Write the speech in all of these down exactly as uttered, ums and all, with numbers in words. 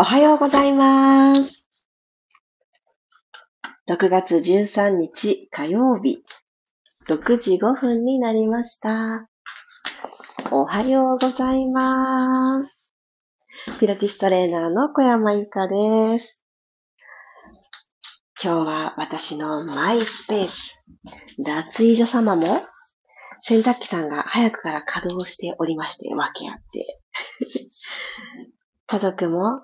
おはようございます。ろくがつじゅうさんにち火曜日、ろくじごふんになりました。おはようございます。ピラティストレーナーの小山由佳です。今日は私のマイスペース、脱衣所様も洗濯機さんが早くから稼働しておりまして、分け合って。家族も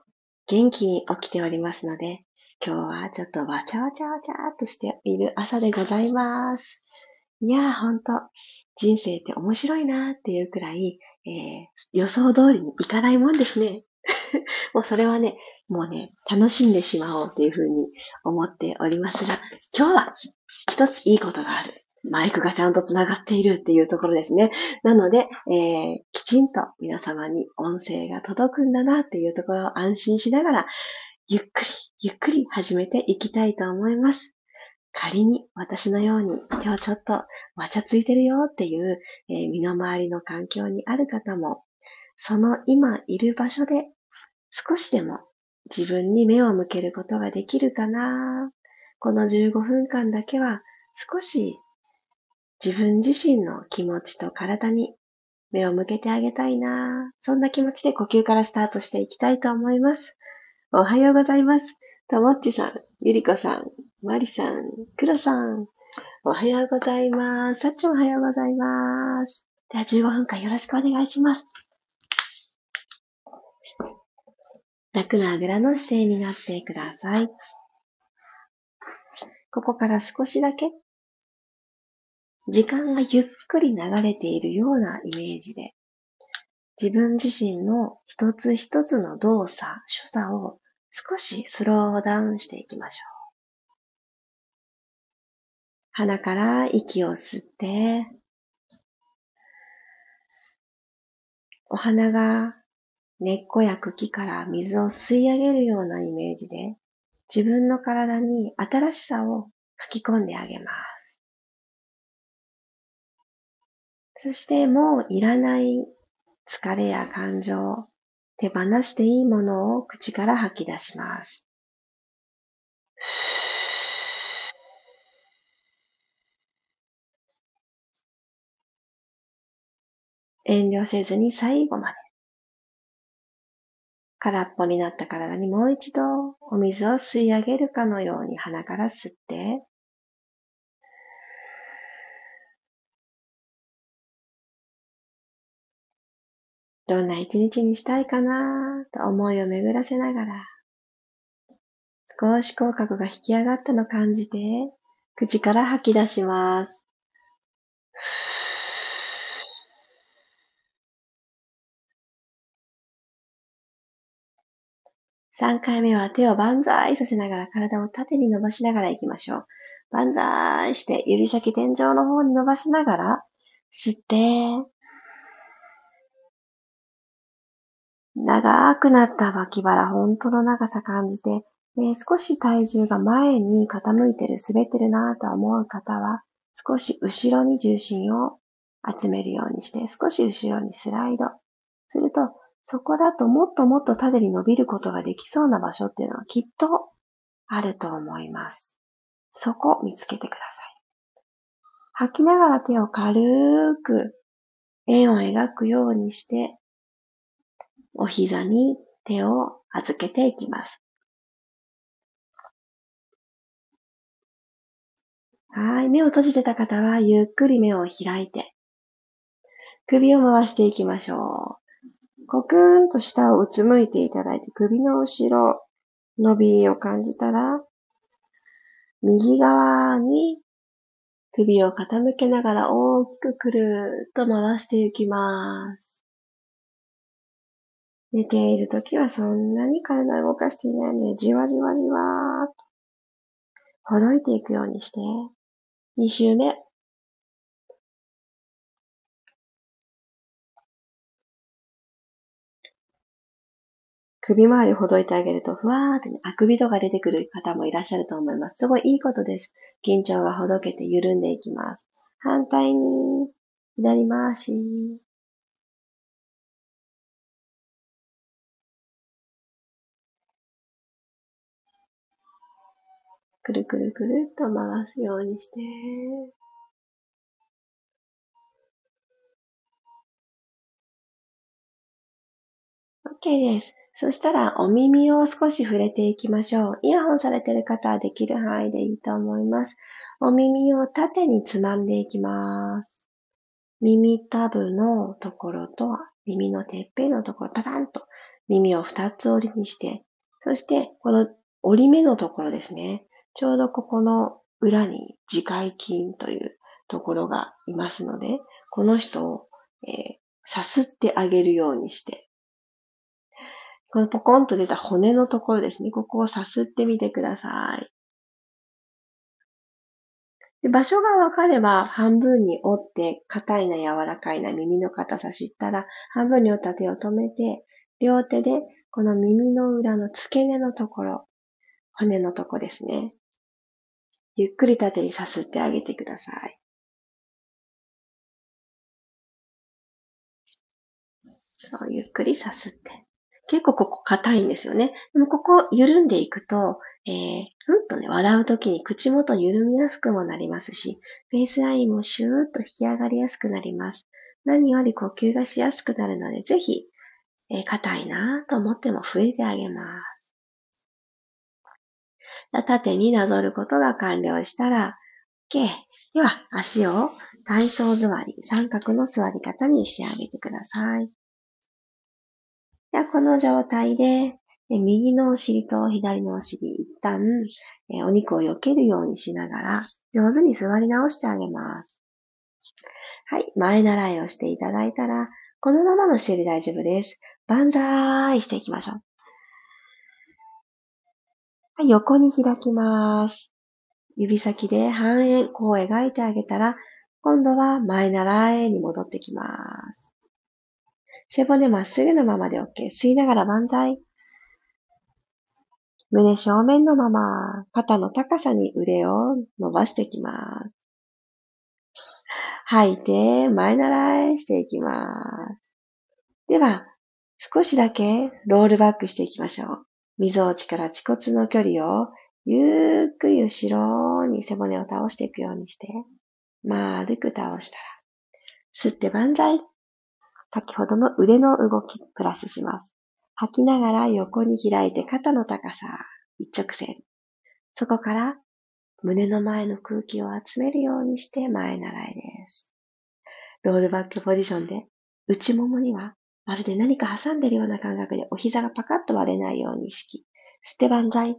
元気に起きておりますので、今日はちょっとわちゃわちゃわちゃーっとしている朝でございます。いやーほんと、人生って面白いなーっていうくらい、えー、予想通りにいかないもんですね。もうそれはね、もうね、楽しんでしまおうというふうに思っておりますが、今日は一ついいことがある。マイクがちゃんとつながっているっていうところですね。なので、えー、きちんと皆様に音声が届くんだなっていうところを安心しながら、ゆっくりゆっくり始めていきたいと思います。仮に私のように今日ちょっとわちゃついてるよっていう、えー、身の回りの環境にある方も、その今いる場所で少しでも自分に目を向けることができるかな。このじゅうごふんかんだけは少し自分自身の気持ちと体に目を向けてあげたいな。そんな気持ちで呼吸からスタートしていきたいと思います。おはようございます。ともっちさん、ゆりこさん、まりさん、くろさん、おはようございます。さっちゃんおはようございます。ではじゅうごふんかんよろしくお願いします。楽なあぐらの姿勢になってください。ここから少しだけ時間がゆっくり流れているようなイメージで、自分自身の一つ一つの動作、所作を少しスローダウンしていきましょう。鼻から息を吸って、お鼻が根っこや茎から水を吸い上げるようなイメージで、自分の体に新しさを吹き込んであげます。そしてもういらない疲れや感情、手放していいものを口から吐き出します。遠慮せずに最後まで。空っぽになった体にもう一度お水を吸い上げるかのように鼻から吸って、どんな一日にしたいかなと思いを巡らせながら、少し口角が引き上がったのを感じて、口から吐き出します。さんかいめは手を万歳させながら体を縦に伸ばしながら行きましょう。万歳して指先天井の方に伸ばしながら、吸って、長くなった脇腹、本当の長さ感じて、えー、少し体重が前に傾いてる、滑ってるなぁと思う方は、少し後ろに重心を集めるようにして、少し後ろにスライドすると、そこだともっともっと縦に伸びることができそうな場所っていうのはきっとあると思います。そこを見つけてください。吐きながら手を軽く円を描くようにして、お膝に手を預けていきます。はい。目を閉じてた方は、ゆっくり目を開いて、首を回していきましょう。コクーンと下をうつむいていただいて、首の後ろ、伸びを感じたら、右側に首を傾けながら大きくくるっと回していきます。寝ているときはそんなに体を動かしていないので、じわじわじわーっと、ほどいていくようにして、にしゅうめ。首周りほどいてあげると、ふわーってね、あくびとか出てくる方もいらっしゃると思います。すごいいいことです。緊張がほどけて緩んでいきます。反対に、左回し。くるくるくるっと回すようにして、OK です。そしたらお耳を少し触れていきましょう。イヤホンされている方はできる範囲でいいと思います。お耳を縦につまんでいきます。耳たぶのところと耳のてっぺんのところ、パタンと耳をふたつ折りにして、そしてこの折り目のところですね。ちょうどここの裏に耳介筋というところがいますので、この人を、えー、さすってあげるようにして、このポコンと出た骨のところですね。ここをさすってみてください。で、場所がわかれば半分に折って、硬いな柔らかいな耳の硬さ知ったら、半分に折った手を止めて、両手でこの耳の裏の付け根のところ、骨のところですね。ゆっくり縦にさすってあげてください。そう、ゆっくりさすって。結構ここ硬いんですよね。でもここ緩んでいくと、えー、うんとね、笑うときに口元緩みやすくもなりますし、フェイスラインもシューッと引き上がりやすくなります。何より呼吸がしやすくなるので、ぜひ、えー、硬いなぁと思っても触れてあげます。縦になぞることが完了したら、OK。では、足を体操座り、三角の座り方にしてあげてください。ではこの状態で、右のお尻と左のお尻、一旦お肉を避けるようにしながら、上手に座り直してあげます。はい、前習いをしていただいたら、このままの姿勢で大丈夫です。万歳していきましょう。はい、横に開きます。指先で半円、こう描いてあげたら、今度は前習いに戻ってきます。背骨まっすぐのままで OK。吸いながら万歳。胸正面のまま、肩の高さに腕を伸ばしていきます。吐いて、前習いしていきます。では、少しだけロールバックしていきましょう。みぞおちから恥骨の距離を、ゆっくり後ろに背骨を倒していくようにして、丸く倒したら、吸って万歳。先ほどの腕の動きプラスします。吐きながら横に開いて肩の高さ一直線。そこから胸の前の空気を集めるようにして前習いです。ロールバックポジションで内ももにはまるで何か挟んでいるような感覚でお膝がパカッと割れないように意識。吸って万歳。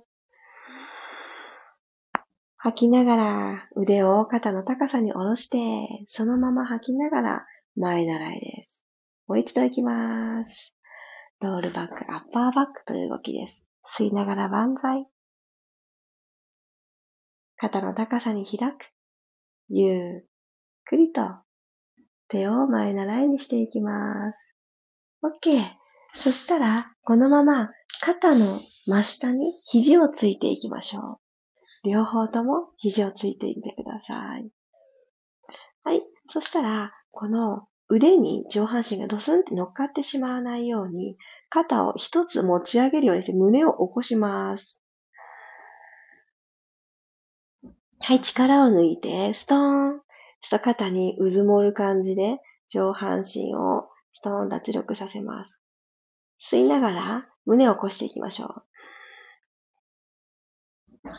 吐きながら腕を肩の高さに下ろして、そのまま吐きながら前習いです。もう一度いきます。ロールバック、アッパーバックという動きです。吸いながら万歳。肩の高さに開く。ゆっくりと手を前習いにしていきます。OK。そしたら、このまま肩の真下に肘をついていきましょう。両方とも肘をついていってください。はい。そしたら、この腕に上半身がドスンって乗っかってしまわないように、肩を一つ持ち上げるようにして胸を起こします。はい、力を抜いて、ストーン。ちょっと肩にうずもる感じで、上半身をストーン脱力させます。吸いながら胸を起こしていきましょう。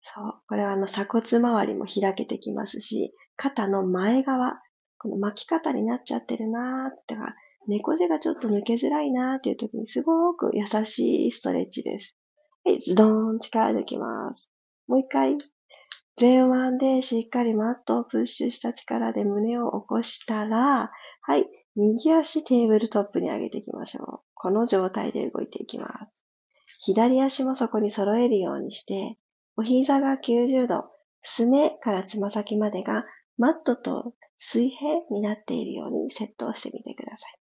そう、これはあの鎖骨周りも開けてきますし、肩の前側、この巻き方になっちゃってるなーってか、猫背がちょっと抜けづらいなーっていう時にすごく優しいストレッチです。はい、ズドーン力抜きます。もう一回、前腕でしっかりマットをプッシュした力で胸を起こしたら、はい、右足テーブルトップに上げていきましょう。この状態で動いていきます。左足もそこに揃えるようにして、お膝がきゅうじゅうど、すねからつま先までがマットと水平になっているようにセットをしてみてください。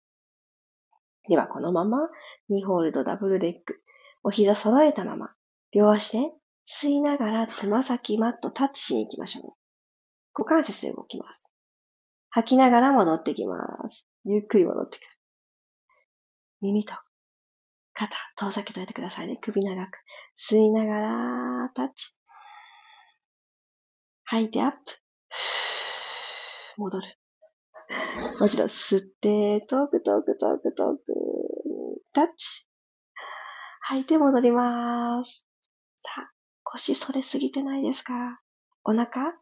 では、このまま、にホールドダブルレッグ。お膝揃えたまま、両足で吸いながらつま先マットタッチしに行きましょう。股関節で動きます。吐きながら戻ってきます。ゆっくり戻ってくる。耳と肩、遠ざけといてくださいね。首長く。吸いながら、タッチ。吐いてアップ。戻る。もちろん吸って、遠く遠く遠く遠く。タッチ。吐いて戻ります。さあ、腰反れすぎてないですか？お腹、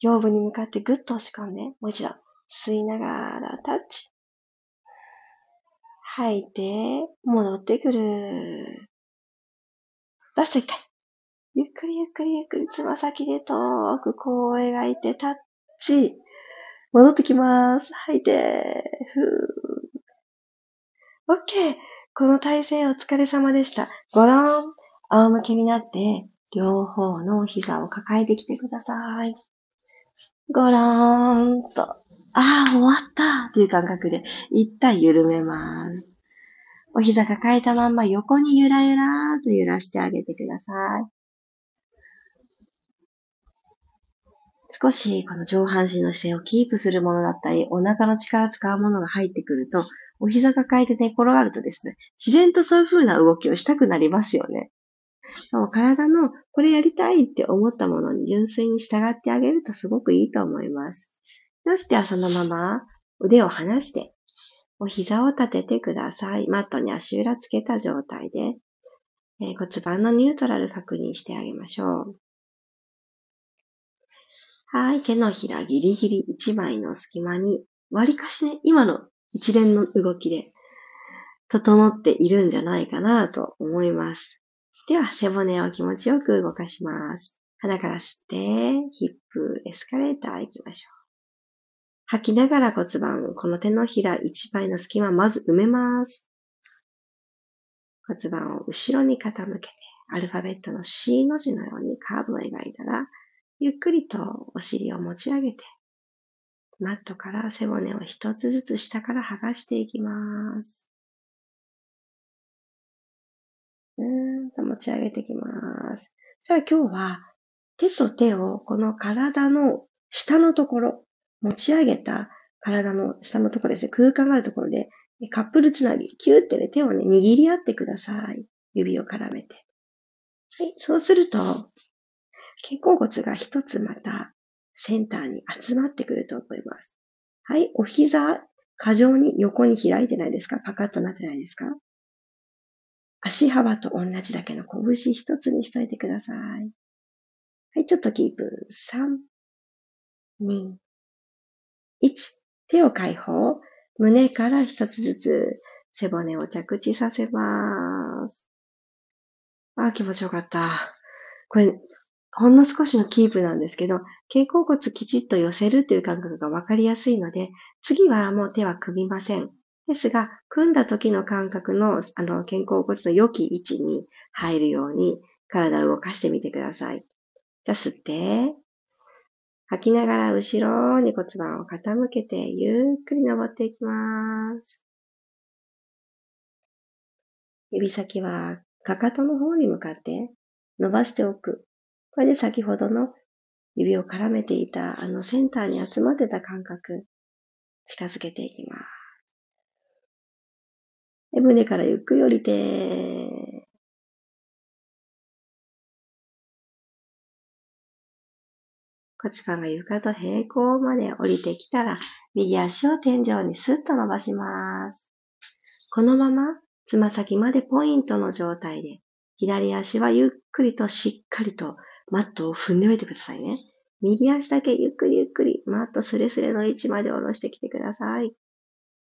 腰部に向かってぐっと押し込んで、もう一度。吸いながらタッチ。吐いて、戻ってくる。ラスト一回。ゆっくりゆっくりゆっくり、つま先で遠くこう描いてタッチ。戻ってきます。吐いて、ふぅ。OK。この体勢お疲れ様でした。ごろん。仰向けになって、両方の膝を抱えてきてください。ごろーんと。ああ、終わったっていう感覚で、一旦緩めます。お膝抱えたまんま横にゆらゆらーと揺らしてあげてください。少しこの上半身の姿勢をキープするものだったり、お腹の力使うものが入ってくると、お膝抱えて寝転がるとですね、自然とそういう風な動きをしたくなりますよね。でも体のこれやりたいって思ったものに純粋に従ってあげるとすごくいいと思います。そしてはそのまま腕を離して、お膝を立ててください。マットに足裏つけた状態で、えー、骨盤のニュートラル確認してあげましょう。はい、手のひらギリギリ一枚の隙間に、わりかしね、今の一連の動きで整っているんじゃないかなと思います。では背骨を気持ちよく動かします。鼻から吸って、ヒップエスカレーター行きましょう。吐きながら骨盤、この手のひら一枚の隙間、まず埋めます。骨盤を後ろに傾けて、アルファベットの シー の字のようにカーブを描いたら、ゆっくりとお尻を持ち上げて、マットから背骨を一つずつ下から剥がしていきます。うーんと持ち上げていきます。さあ今日は、手と手をこの体の下のところ、持ち上げた体の下のところですね、空間があるところで、カップルつなぎ、キューってね、手をね、握り合ってください。指を絡めて。はい、そうすると、肩甲骨が一つまたセンターに集まってくると思います。はい、お膝、過剰に横に開いてないですか？パカッとなってないですか？足幅と同じだけの拳一つにしといてください。はい、ちょっとキープ。さん、に、いち、手を解放。胸から一つずつ背骨を着地させます。ああ、気持ちよかった。これ、ほんの少しのキープなんですけど、肩甲骨きちっと寄せるという感覚がわかりやすいので、次はもう手は組みません。ですが、組んだ時の感覚の、あの、肩甲骨の良き位置に入るように体を動かしてみてください。じゃあ吸って、吐きながら後ろに骨盤を傾けてゆっくり登っていきます。指先はかかとの方に向かって伸ばしておく。これで先ほどの指を絡めていたあのセンターに集まってた感覚、近づけていきます。胸からゆっくり降りて、骨盤が床と平行まで降りてきたら、右足を天井にスッと伸ばします。このまま、つま先までポイントの状態で、左足はゆっくりとしっかりとマットを踏んでおいてくださいね。右足だけゆっくりゆっくり、マットスレスレの位置まで下ろしてきてください。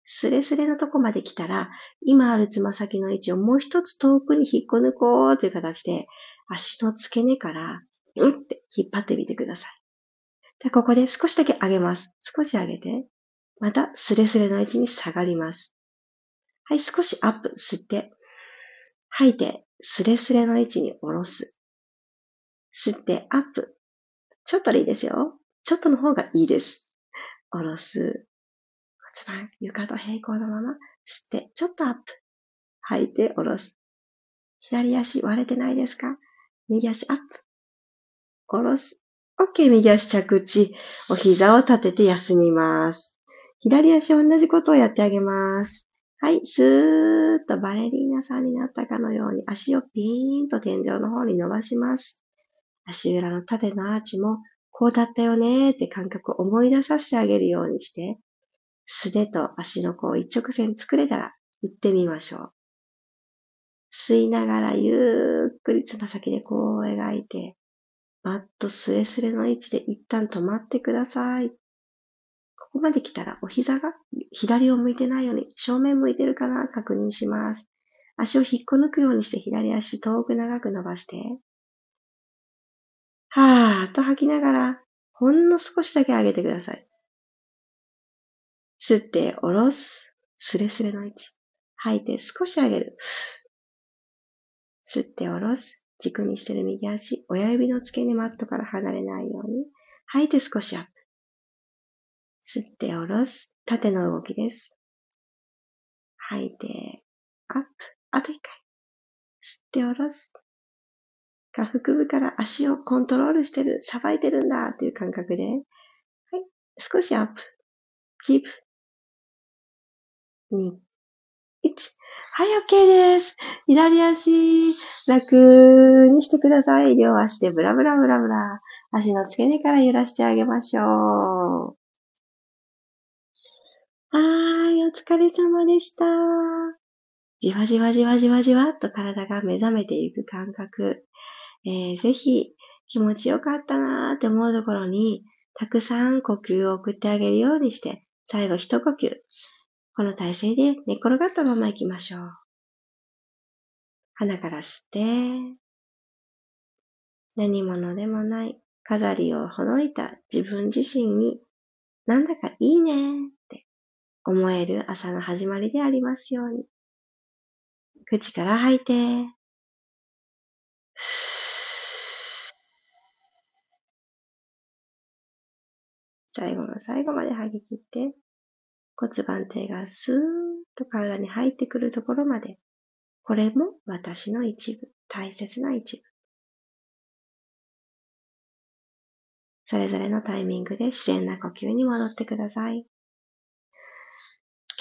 スレスレのとこまで来たら、今あるつま先の位置をもう一つ遠くに引っこ抜こうという形で、足の付け根から、うんって引っ張ってみてください。で、ここで少しだけ上げます。少し上げて。また、スレスレの位置に下がります。はい、少しアップ、吸って。吐いて、スレスレの位置に下ろす。吸って、アップ。ちょっとでいいですよ。ちょっとの方がいいです。下ろす。骨盤、床と平行のまま。吸って、ちょっとアップ。吐いて、下ろす。左足割れてないですか？右足アップ。下ろす。OK、右足着地。お膝を立てて休みます。左足同じことをやってあげます。はい、スーッとバレリーナさんになったかのように足をピーンと天井の方に伸ばします。足裏の縦のアーチもこうだったよねーって感覚を思い出させてあげるようにして、素手と足の甲を一直線作れたら行ってみましょう。吸いながらゆっくりつま先でこう描いて、マットスレスレの位置で一旦止まってください。ここまで来たらお膝が左を向いてないように正面向いてるかな確認します。足を引っこ抜くようにして左足遠く長く伸ばして。はーっと吐きながらほんの少しだけ上げてください。吸って下ろす。スレスレの位置。吐いて少し上げる。吸って下ろす。軸にしてる右足。親指の付け根マットから離れないように。吐いて少しアップ。吸って下ろす。縦の動きです。吐いて、アップ。あと一回。吸って下ろす。下腹部から足をコントロールしてる。さばいてるんだっていう感覚で。はい。少しアップ。キープ。に、いち。はい、OK です。左足、楽にしてください。両足でブラブラブラブラ。足の付け根から揺らしてあげましょう。はーい、お疲れ様でした。じわじわじわじわじわっと体が目覚めていく感覚。えー、ぜひ、気持ちよかったなーって思うところに、たくさん呼吸を送ってあげるようにして、最後一呼吸。この体勢で寝転がったまま行きましょう。鼻から吸って、何者でもない飾りをほどいた自分自身になんだかいいねって思える朝の始まりでありますように。口から吐いて、最後の最後まで吐き切って、骨盤底がスーッと体に入ってくるところまで、これも私の一部、大切な一部。それぞれのタイミングで自然な呼吸に戻ってください。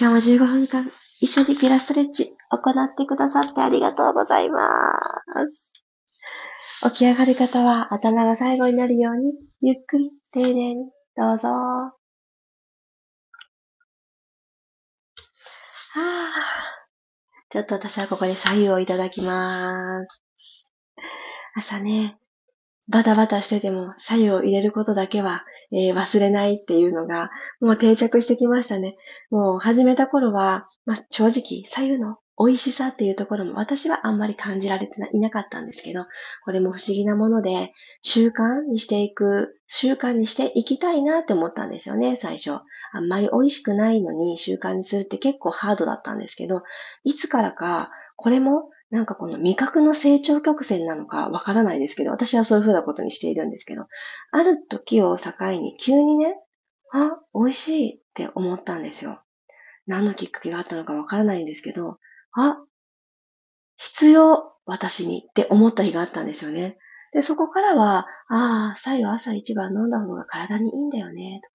今日もじゅうごふんかん、一緒にピラストレッチ行ってくださってありがとうございます。起き上がる方は頭が最後になるように、ゆっくり丁寧にどうぞ。はあ、ちょっと私はここで左右をいただきまーす。朝ね、バタバタしてても左右を入れることだけは、えー、忘れないっていうのがもう定着してきましたね。もう始めた頃は、まあ、正直左右の美味しさっていうところも私はあんまり感じられていなかったんですけど、これも不思議なもので習慣にしていく、習慣にしていきたいなって思ったんですよね、最初。あんまり美味しくないのに習慣にするって結構ハードだったんですけど、いつからか、これもなんかこの味覚の成長曲線なのかわからないですけど、私はそういうふうなことにしているんですけど、ある時を境に急にね、あ、美味しいって思ったんですよ。何のきっかけがあったのかわからないんですけど、あ、必要、私にって思った日があったんですよね。で、そこからは、ああ、左右朝一番飲んだ方が体にいいんだよね、とか。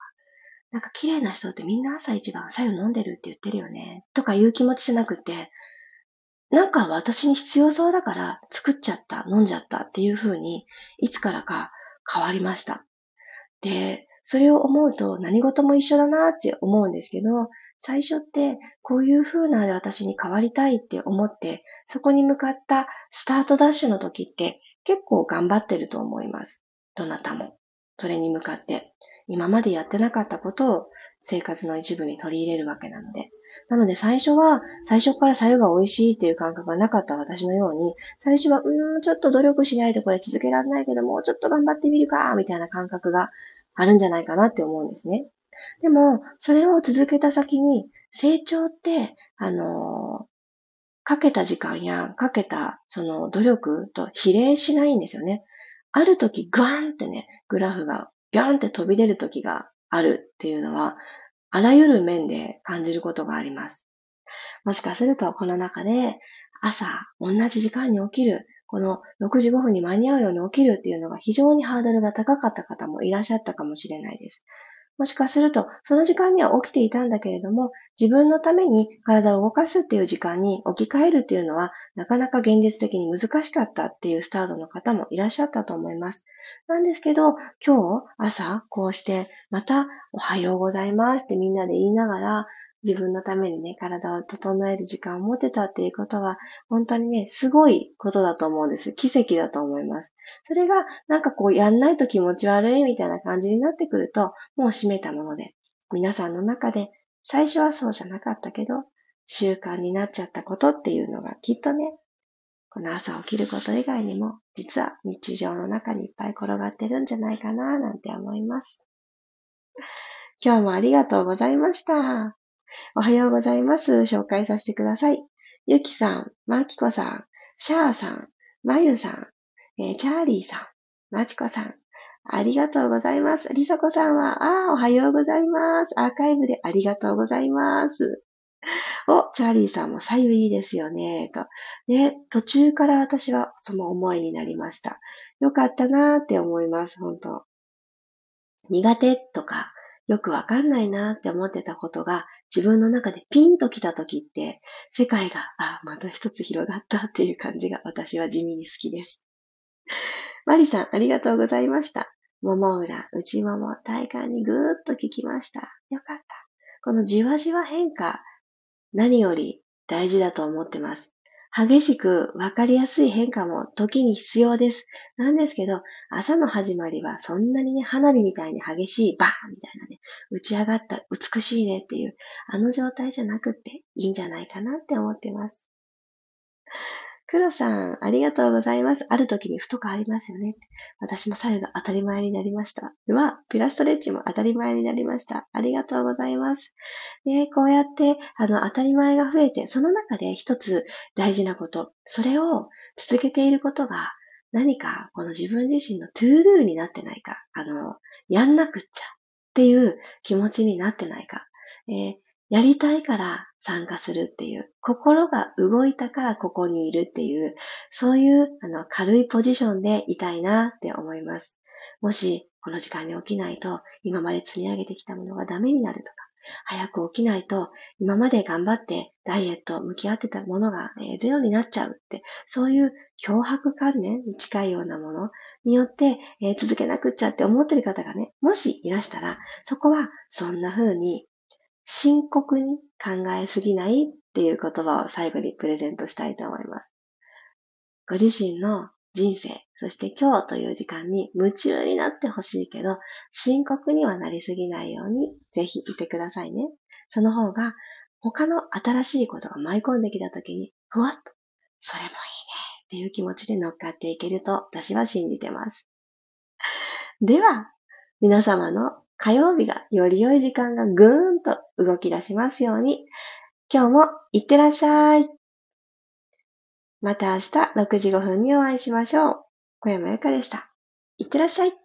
なんか綺麗な人ってみんな朝一番左右飲んでるって言ってるよね、とかいう気持ちじゃなくて、なんか私に必要そうだから作っちゃった、飲んじゃったっていう風に、いつからか変わりました。で、それを思うと何事も一緒だなって思うんですけど、最初ってこういう風な私に変わりたいって思って、そこに向かったスタートダッシュの時って結構頑張ってると思います。どなたも。それに向かって、今までやってなかったことを生活の一部に取り入れるわけなので。なので最初は、最初から左右が美味しいっていう感覚がなかった私のように、最初は、うーん、ちょっと努力しないとこれ続けられないけど、もうちょっと頑張ってみるか、みたいな感覚があるんじゃないかなって思うんですね。でも、それを続けた先に、成長って、あのー、かけた時間や、かけた、その、努力と比例しないんですよね。ある時、グワンってね、グラフが、ビャンって飛び出る時があるっていうのは、あらゆる面で感じることがあります。もしかすると、この中で、朝、同じ時間に起きる、このろくじごふんに間に合うように起きるっていうのが非常にハードルが高かった方もいらっしゃったかもしれないです。もしかするとその時間には起きていたんだけれども、自分のために体を動かすっていう時間に置き換えるっていうのはなかなか現実的に難しかったっていうスタートの方もいらっしゃったと思います。なんですけど、今日朝こうしてまたおはようございますってみんなで言いながら、自分のためにね、体を整える時間を持てたっていうことは、本当にね、すごいことだと思うんです。奇跡だと思います。それが、なんかこう、やんないと気持ち悪いみたいな感じになってくると、もう締めたもので、皆さんの中で、最初はそうじゃなかったけど、習慣になっちゃったことっていうのが、きっとね、この朝起きること以外にも、実は日常の中にいっぱい転がってるんじゃないかな、なんて思います。今日もありがとうございました。おはようございます。紹介させてください。ゆきさん、まきこさん、シャーさん、まゆさん、えー、チャーリーさん、まちこさん、ありがとうございます。りさこさんは、ああ、おはようございます。アーカイブでありがとうございます。お、チャーリーさんも左右いいですよね、と。ね、途中から私はその思いになりました。よかったなーって思います、本当。苦手とか、よくわかんないなーって思ってたことが、自分の中でピンと来た時って、世界が、あ、また一つ広がったっていう感じが私は地味に好きです。マリさん、ありがとうございました。もも裏、内もも、体幹にぐーっと効きました。よかった。このじわじわ変化、何より大事だと思ってます。激しくわかりやすい変化も時に必要です。なんですけど、朝の始まりはそんなにね、花火みたいに激しいバーンみたいなね、打ち上がった美しいねっていう、あの状態じゃなくっていいんじゃないかなって思ってます。黒さん、ありがとうございます。ある時にふと変わりますよね。私も左右が当たり前になりました。うわ、ピラストレッチも当たり前になりました。ありがとうございます。ね、こうやって、あの、当たり前が増えて、その中で一つ大事なこと、それを続けていることが、何か、この自分自身のトゥードゥーになってないか、あの、やんなくっちゃっていう気持ちになってないか。えーやりたいから参加するっていう、心が動いたからここにいるっていう、そういうあの軽いポジションでいたいなって思います。もしこの時間に起きないと今まで積み上げてきたものがダメになるとか、早く起きないと今まで頑張ってダイエット向き合ってたものがゼロになっちゃうって、そういう脅迫観念に近いようなものによって、えー、続けなくっちゃって思ってる方がね、もしいらしたら、そこはそんな風に深刻に考えすぎないっていう言葉を最後にプレゼントしたいと思います。ご自身の人生、そして今日という時間に夢中になってほしいけど、深刻にはなりすぎないようにぜひいてくださいね。その方が他の新しいことが舞い込んできた時に、ふわっと、それもいいねっていう気持ちで乗っかっていけると私は信じてます。では、皆様の火曜日がより良い時間がぐーんと動き出しますように、今日もいってらっしゃい。また明日ろくじごふんにお会いしましょう。小山由佳でした。いってらっしゃい。